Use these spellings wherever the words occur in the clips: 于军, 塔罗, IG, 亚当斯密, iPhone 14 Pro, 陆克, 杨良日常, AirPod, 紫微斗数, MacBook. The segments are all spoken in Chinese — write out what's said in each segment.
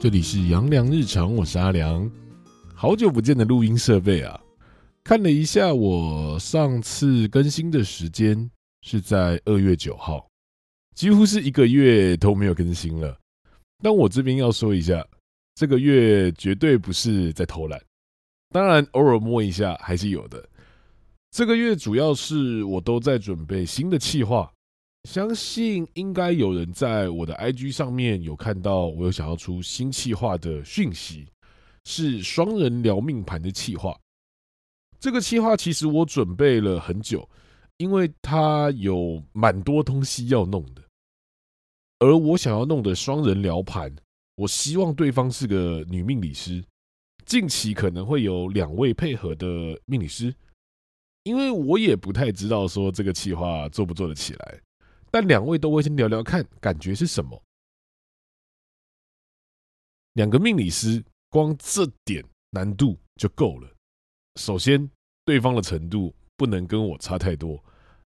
这里是杨良日常，我是阿良。好久不见的录音设备啊，看了一下我上次更新的时间是在2月9号，几乎是一个月都没有更新了。但我这边要说一下，这个月绝对不是在偷懒，当然偶尔摸一下还是有的。这个月主要是我都在准备新的企划，相信应该有人在我的 IG 上面有看到我有想要出新企划的讯息，是双人聊命盘的企划。这个企划其实我准备了很久，因为它有蛮多东西要弄的。而我想要弄的双人聊盘，我希望对方是个女命理师，近期可能会有2位配合的命理师。因为我也不太知道说这个企划做不做得起来，但2位都会先聊聊看感觉是什么。2个命理师，光这点难度就够了。首先对方的程度不能跟我差太多，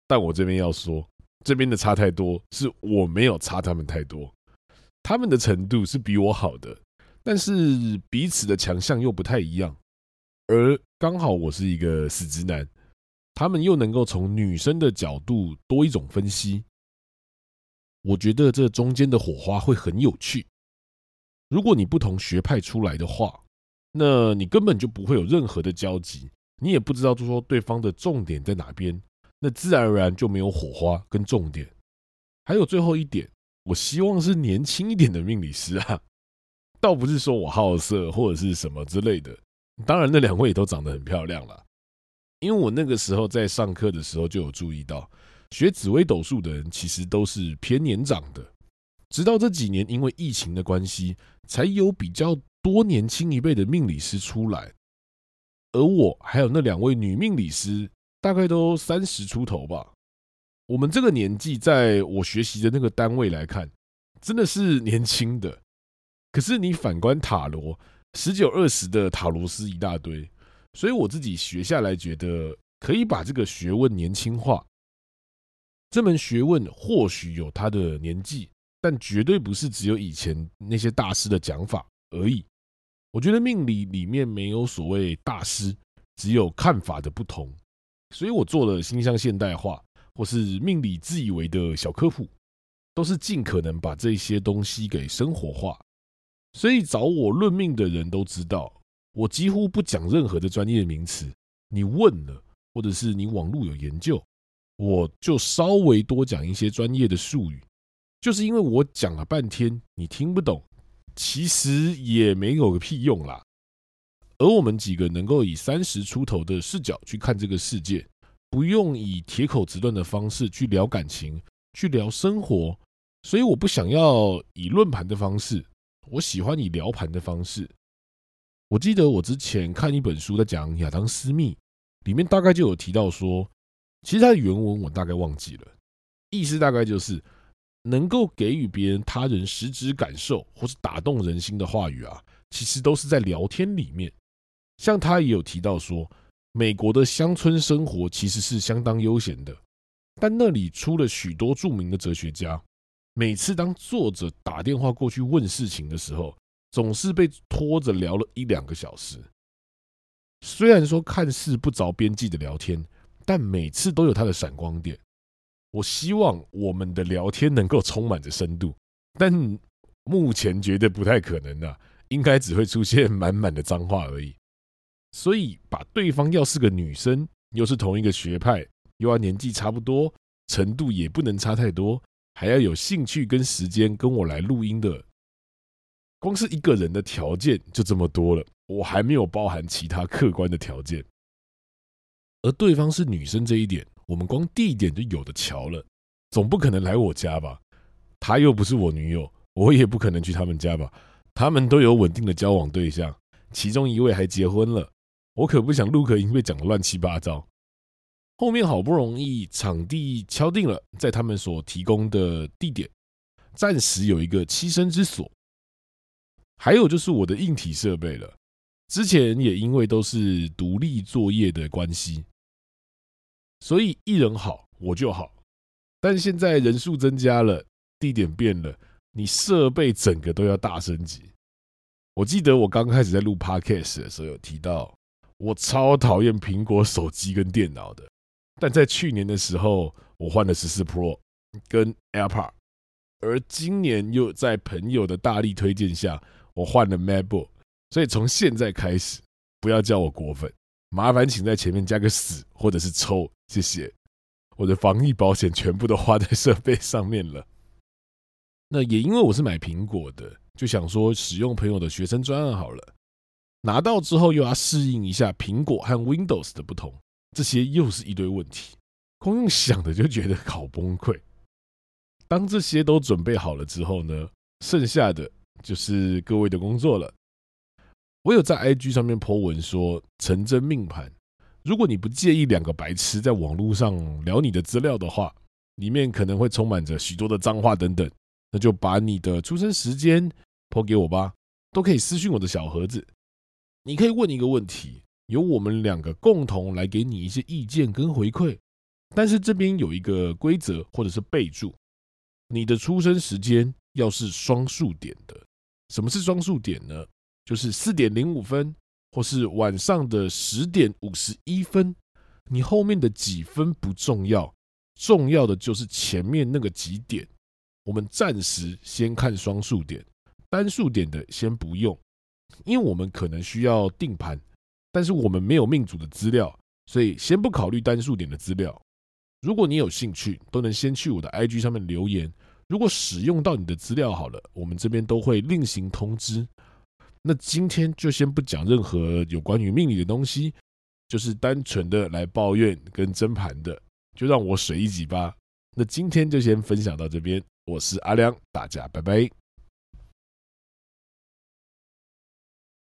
但我这边要说，这边的差太多是我没有差他们太多，他们的程度是比我好的，但是彼此的强项又不太一样。而刚好我是一个死直男，他们又能够从女生的角度多一种分析，我觉得这中间的火花会很有趣。如果你不同学派出来的话，那你根本就不会有任何的交集，你也不知道说对方的重点在哪边，那自然而然就没有火花跟重点。还有最后一点，我希望是年轻一点的命理师啊，倒不是说我好色或者是什么之类的，当然那2位也都长得很漂亮啦。因为我那个时候在上课的时候就有注意到，学紫微斗数的人其实都是偏年长的，直到这几年因为疫情的关系，才有比较多年轻一辈的命理师出来。而我还有那2位女命理师大概都30出头吧，我们这个年纪在我学习的那个单位来看真的是年轻的。可是你反观塔罗，19、20的塔罗师一大堆，所以我自己学下来觉得可以把这个学问年轻化。这门学问或许有它的年纪，但绝对不是只有以前那些大师的讲法而已。我觉得命理里面没有所谓大师，只有看法的不同。所以我做了星象现代化或是命理自以为的小科普，都是尽可能把这些东西给生活化。所以找我论命的人都知道，我几乎不讲任何的专业名词，你问了或者是你网络有研究，我就稍微多讲一些专业的术语。就是因为我讲了半天你听不懂，其实也没有个屁用啦。而我们几个能够以30出头的视角去看这个世界，不用以铁口直断的方式去聊感情，去聊生活。所以我不想要以论盘的方式，我喜欢以聊盘的方式。我记得我之前看一本书在讲亚当斯密，里面大概就有提到说，其实他的原文我大概忘记了，意思大概就是能够给予别人他人实质感受或是打动人心的话语啊，其实都是在聊天里面。像他也有提到说，美国的乡村生活其实是相当悠闲的，但那里出了许多著名的哲学家，每次当作者打电话过去问事情的时候，总是被拖着聊了1-2个小时。虽然说看似不着边际的聊天，但每次都有它的闪光点。我希望我们的聊天能够充满着深度，但目前觉得不太可能啊，应该只会出现满满的脏话而已。所以把对方要是个女生，又是同一个学派，又要年纪差不多，程度也不能差太多，还要有兴趣跟时间跟我来录音的，光是一个人的条件就这么多了，我还没有包含其他客观的条件。而对方是女生这一点，我们光地点就有的瞧了，总不可能来我家吧？她又不是我女友，我也不可能去他们家吧？他们都有稳定的交往对象，其中1位还结婚了，我可不想陆克因被讲得乱七八糟。后面好不容易场地敲定了，在他们所提供的地点，暂时有一个栖身之所。还有就是我的硬体设备了，之前也因为都是独立作业的关系，所以一人好我就好，但现在人数增加了，地点变了，你设备整个都要大升级，我记得我刚开始在录 podcast 的时候有提到，我超讨厌苹果手机跟电脑的。但在去年的时候，我换了14 Pro 跟 AirPod， 而今年又在朋友的大力推荐下，我换了 MacBook。所以从现在开始，不要叫我果粉，麻烦请在前面加个死或者是抽，谢谢。我的防疫保险全部都花在设备上面了。那也因为我是买苹果的，就想说使用朋友的学生专案好了。拿到之后又要适应一下苹果和 Windows 的不同，这些又是一堆问题，光用想的就觉得好崩溃。当这些都准备好了之后呢，剩下的就是各位的工作了。我有在 IG 上面 po 文说，成真命盘，如果你不介意两个白痴在网络上聊你的资料的话，里面可能会充满着许多的脏话等等，那就把你的出生时间 po 给我吧，都可以私讯我的小盒子。你可以问一个问题，由我们两个共同来给你一些意见跟回馈，但是这边有一个规则或者是备注，你的出生时间要是双数点的。什么是双数点呢？就是 4:05 分或是晚上的10:51，你后面的几分不重要，重要的就是前面那个几点。我们暂时先看双数点，单数点的先不用，因为我们可能需要定盘，但是我们没有命主的资料，所以先不考虑单数点的资料。如果你有兴趣，都能先去我的 IG 上面留言，如果使用到你的资料好了，我们这边都会另行通知。那今天就先不讲任何有关于命理的东西，就是单纯的来抱怨跟争盘的，就让我水一集吧。那今天就先分享到这边，我是阿良，大家拜拜。